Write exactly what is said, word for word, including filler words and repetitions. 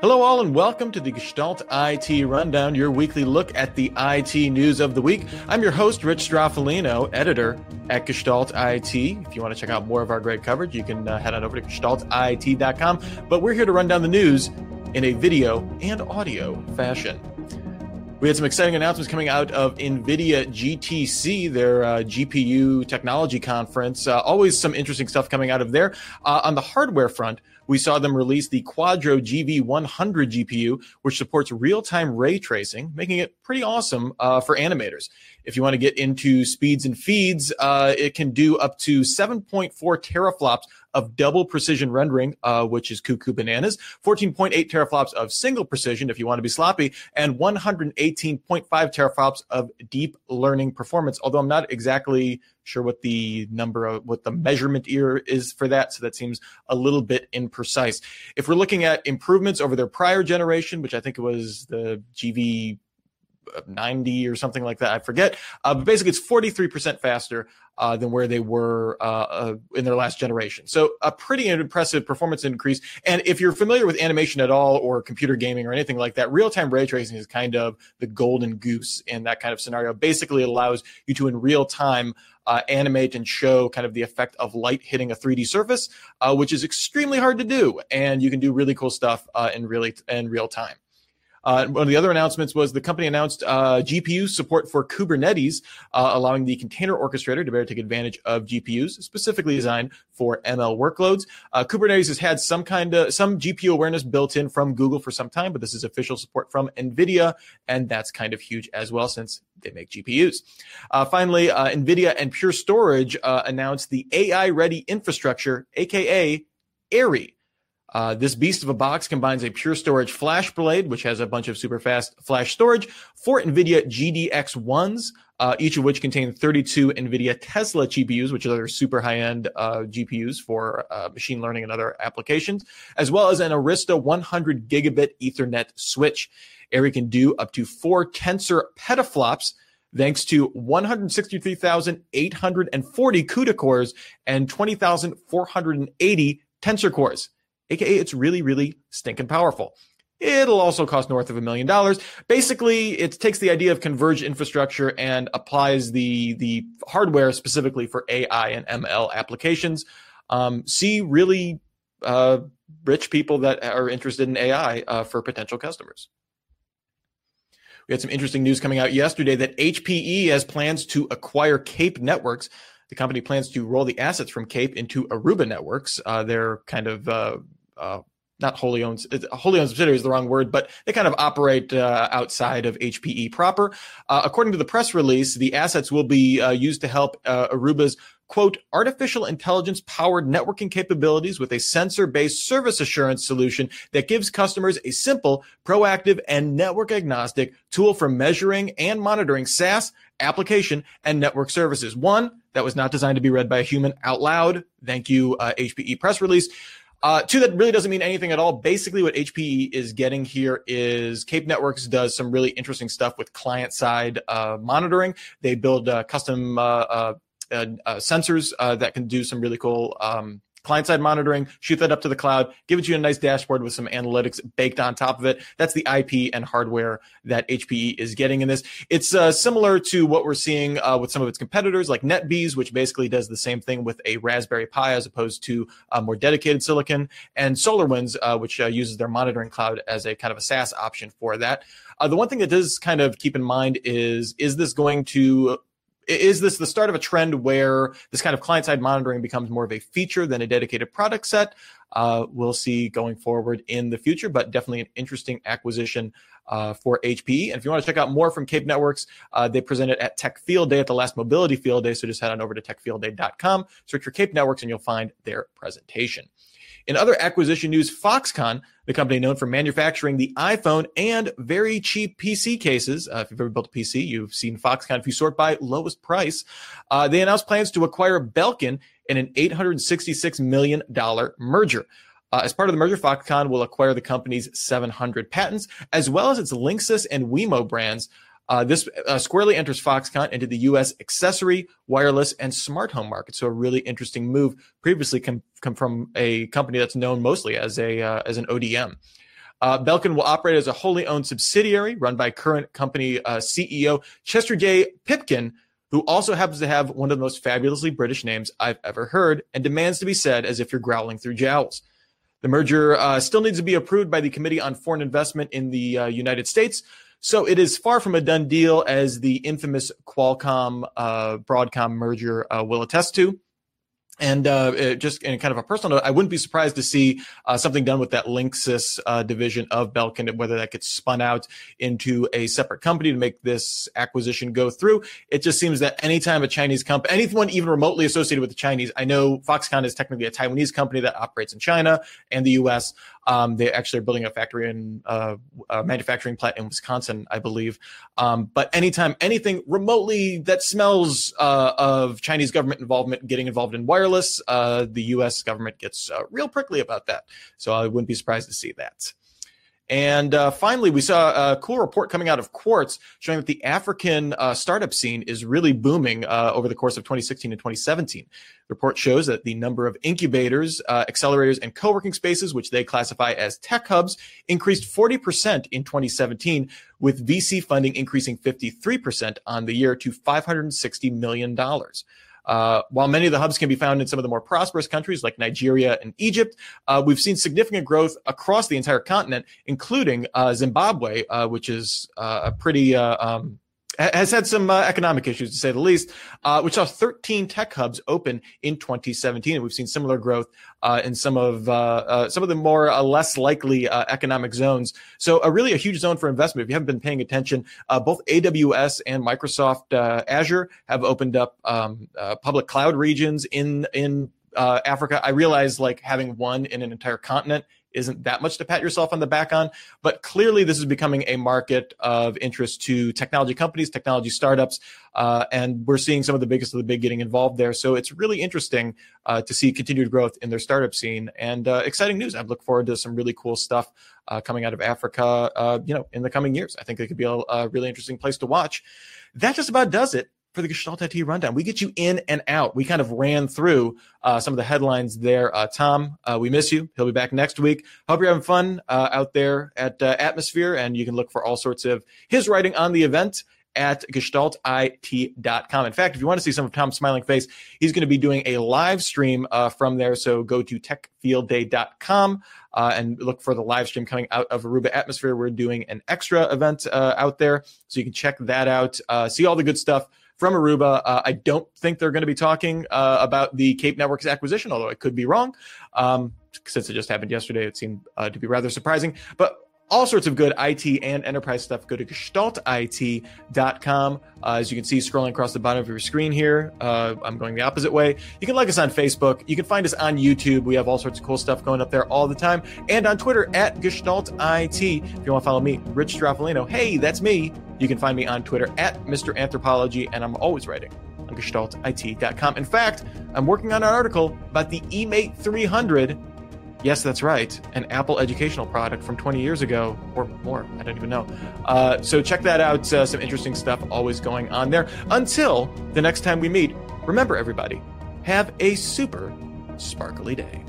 Hello all and welcome to the Gestalt I T Rundown, your weekly look at the I T news of the week. I'm your host, Rich Straffolino, editor at Gestalt I T. If you want to check out more of our great coverage, you can uh, head on over to gestalt I T dot com. But we're here to run down the news in a video and audio fashion. We had some exciting announcements coming out of NVIDIA G T C, their uh, G P U technology conference. Uh, always some interesting stuff coming out of there. Uh, on the hardware front, we saw them release the Quadro G V one hundred G P U, which supports real-time ray tracing, making it pretty awesome uh, for animators. If you want to get into speeds and feeds, uh, it can do up to seven point four teraflops of double precision rendering, uh, which is cuckoo bananas, fourteen point eight teraflops of single precision if you want to be sloppy, and one hundred eighteen point five teraflops of deep learning performance. Although I'm not exactly sure what the number of, what the measurement error is for that, so that seems a little bit imprecise. If we're looking at improvements over their prior generation, which I think it was the G V ninety or something like that, I forget. Uh, but basically, it's forty-three percent faster uh, than where they were uh, uh, in their last generation. So a pretty impressive performance increase. And if you're familiar with animation at all or computer gaming or anything like that, real-time ray tracing is kind of the golden goose in that kind of scenario. Basically, it allows you to, in real time, uh, animate and show kind of the effect of light hitting a three D surface, uh, which is extremely hard to do. And you can do really cool stuff uh, in really in real time. Uh, one of the other announcements was the company announced uh, G P U support for Kubernetes, uh, allowing the container orchestrator to better take advantage of G P Us, specifically designed for M L workloads. Uh, Kubernetes has had some kind of some G P U awareness built in from Google for some time, but this is official support from NVIDIA, and that's kind of huge as well since they make G P Us. Uh, finally, uh, NVIDIA and Pure Storage uh, announced the A I ready infrastructure, aka AIRI. Uh, this beast of a box combines a Pure Storage flash blade, which has a bunch of super fast flash storage, four NVIDIA G D X ones, uh, each of which contain thirty-two NVIDIA Tesla G P Us, which are their super high-end uh, G P Us for uh, machine learning and other applications, as well as an Arista one hundred gigabit Ethernet switch. AIRI can do up to four tensor petaflops, thanks to one hundred sixty-three thousand eight hundred forty CUDA cores and twenty thousand four hundred eighty tensor cores. A K A it's really, really stinking powerful. It'll also cost north of a million dollars. Basically, it takes the idea of converged infrastructure and applies the, the hardware specifically for A I and M L applications. Um, see really uh, rich people that are interested in A I uh, for potential customers. We had some interesting news coming out yesterday that H P E has plans to acquire Cape Networks. The company plans to roll the assets from Cape into Aruba Networks. Uh, they're kind of uh, uh, not wholly owned. Wholly owned subsidiary is the wrong word, but they kind of operate uh, outside of H P E proper. Uh, according to the press release, the assets will be uh, used to help uh, Aruba's, quote, artificial intelligence-powered networking capabilities with a sensor-based service assurance solution that gives customers a simple, proactive, and network-agnostic tool for measuring and monitoring SaaS, application, and network services. One, that was not designed to be read by a human out loud. Thank you, uh, H P E press release. Uh, two, that really doesn't mean anything at all. Basically, what H P E is getting here is Cape Networks does some really interesting stuff with client-side uh, monitoring. They build uh, custom uh, uh, uh, sensors uh, that can do some really cool um, client-side monitoring, shoot that up to the cloud, give it to you a nice dashboard with some analytics baked on top of it. That's the I P and hardware that H P E is getting in this. It's uh, similar to what we're seeing uh, with some of its competitors, like NetBeez, which basically does the same thing with a Raspberry Pi as opposed to uh, more dedicated silicon, and SolarWinds, uh, which uh, uses their monitoring cloud as a kind of a SaaS option for that. Uh, the one thing that does kind of keep in mind is, is this going to... Is this the start of a trend where this kind of client-side monitoring becomes more of a feature than a dedicated product set? Uh, we'll see going forward in the future, but definitely an interesting acquisition uh, for H P E. And if you want to check out more from Cape Networks, uh, they presented at Tech Field Day at the last Mobility Field Day. So just head on over to tech field day dot com, search for Cape Networks, and you'll find their presentation. In other acquisition news, Foxconn, the company known for manufacturing the iPhone and very cheap P C cases. Uh, if you've ever built a P C, you've seen Foxconn if you sort by lowest price. Uh, they announced plans to acquire Belkin in an eight hundred sixty-six million dollars merger. Uh, as part of the merger, Foxconn will acquire the company's seven hundred patents, as well as its Linksys and WeMo brands. Uh, this uh, squarely enters Foxconn into the U S accessory, wireless, and smart home market. So a really interesting move. Previously come come from a company that's known mostly as a uh, as an O D M. Uh, Belkin will operate as a wholly owned subsidiary run by current company uh, C E O Chester J. Pipkin, who also happens to have one of the most fabulously British names I've ever heard and demands to be said as if you're growling through jowls. The merger uh, still needs to be approved by the Committee on Foreign Investment in the uh, United States. So it is far from a done deal, as the infamous Qualcomm uh, Broadcom merger uh, will attest to. And uh, it just in kind of a personal note, I wouldn't be surprised to see uh, something done with that Linksys uh, division of Belkin, whether that gets spun out into a separate company to make this acquisition go through. It just seems that anytime a Chinese company, anyone even remotely associated with the Chinese, I know Foxconn is technically a Taiwanese company that operates in China and the U S. Um, they actually are building a factory in uh, a manufacturing plant in Wisconsin, I believe. Um, but anytime anything remotely that smells uh, of Chinese government involvement getting involved in wireless, Uh, the U S government gets uh, real prickly about that. So I wouldn't be surprised to see that. And uh, finally, we saw a cool report coming out of Quartz showing that the African uh, startup scene is really booming uh, over the course of twenty sixteen and twenty seventeen. The report shows that the number of incubators, uh, accelerators, and co-working spaces, which they classify as tech hubs, increased forty percent in twenty seventeen, with V C funding increasing fifty-three percent on the year to five hundred sixty million dollars. Uh, while many of the hubs can be found in some of the more prosperous countries like Nigeria and Egypt, uh, we've seen significant growth across the entire continent, including uh, Zimbabwe, uh, which is uh, a pretty uh, um, has had some uh, economic issues, to say the least, uh, which saw thirteen tech hubs open in twenty seventeen. And we've seen similar growth uh, in some of uh, uh, some of the more uh, less likely uh, economic zones. So uh, really a huge zone for investment. If you haven't been paying attention, uh, both A W S and Microsoft uh, Azure have opened up um, uh, public cloud regions in in uh, Africa. I realize like having one in an entire continent isn't that much to pat yourself on the back on, but clearly this is becoming a market of interest to technology companies, technology startups, uh, and we're seeing some of the biggest of the big getting involved there. So it's really interesting uh, to see continued growth in their startup scene, and uh, exciting news. I look forward to some really cool stuff uh, coming out of Africa uh, you know, in the coming years. I think it could be a, a really interesting place to watch. That just about does it for the Gestalt I T rundown. We get you in and out. We kind of ran through uh, some of the headlines there. Uh, Tom, uh, we miss you. He'll be back next week. Hope you're having fun uh, out there at uh, Atmosphere, and you can look for all sorts of his writing on the event at gestalt I T dot com. In fact, if you want to see some of Tom's smiling face, he's going to be doing a live stream uh, from there. So go to tech field day dot com uh, and look for the live stream coming out of Aruba Atmosphere. We're doing an extra event uh, out there, so you can check that out. Uh, see all the good stuff from Aruba. uh, I don't think they're going to be talking uh, about the Cape Networks acquisition, although I could be wrong. Um, since it just happened yesterday, it seemed uh, to be rather surprising. But all sorts of good I T and enterprise stuff. Go to gestalt I T dot com. Uh, as you can see, scrolling across the bottom of your screen here, uh, I'm going the opposite way. You can like us on Facebook. You can find us on YouTube. We have all sorts of cool stuff going up there all the time. And on Twitter, at Gestalt I T. If you want to follow me, Rich Straffolino. Hey, that's me. You can find me on Twitter, at Mister Anthropology. And I'm always writing on gestalt I T dot com. In fact, I'm working on an article about the eMate three hundred. Yes, that's right. An Apple educational product from twenty years ago or more. I don't even know. Uh, so check that out. Uh, some interesting stuff always going on there. Until the next time we meet, remember, everybody, have a super sparkly day.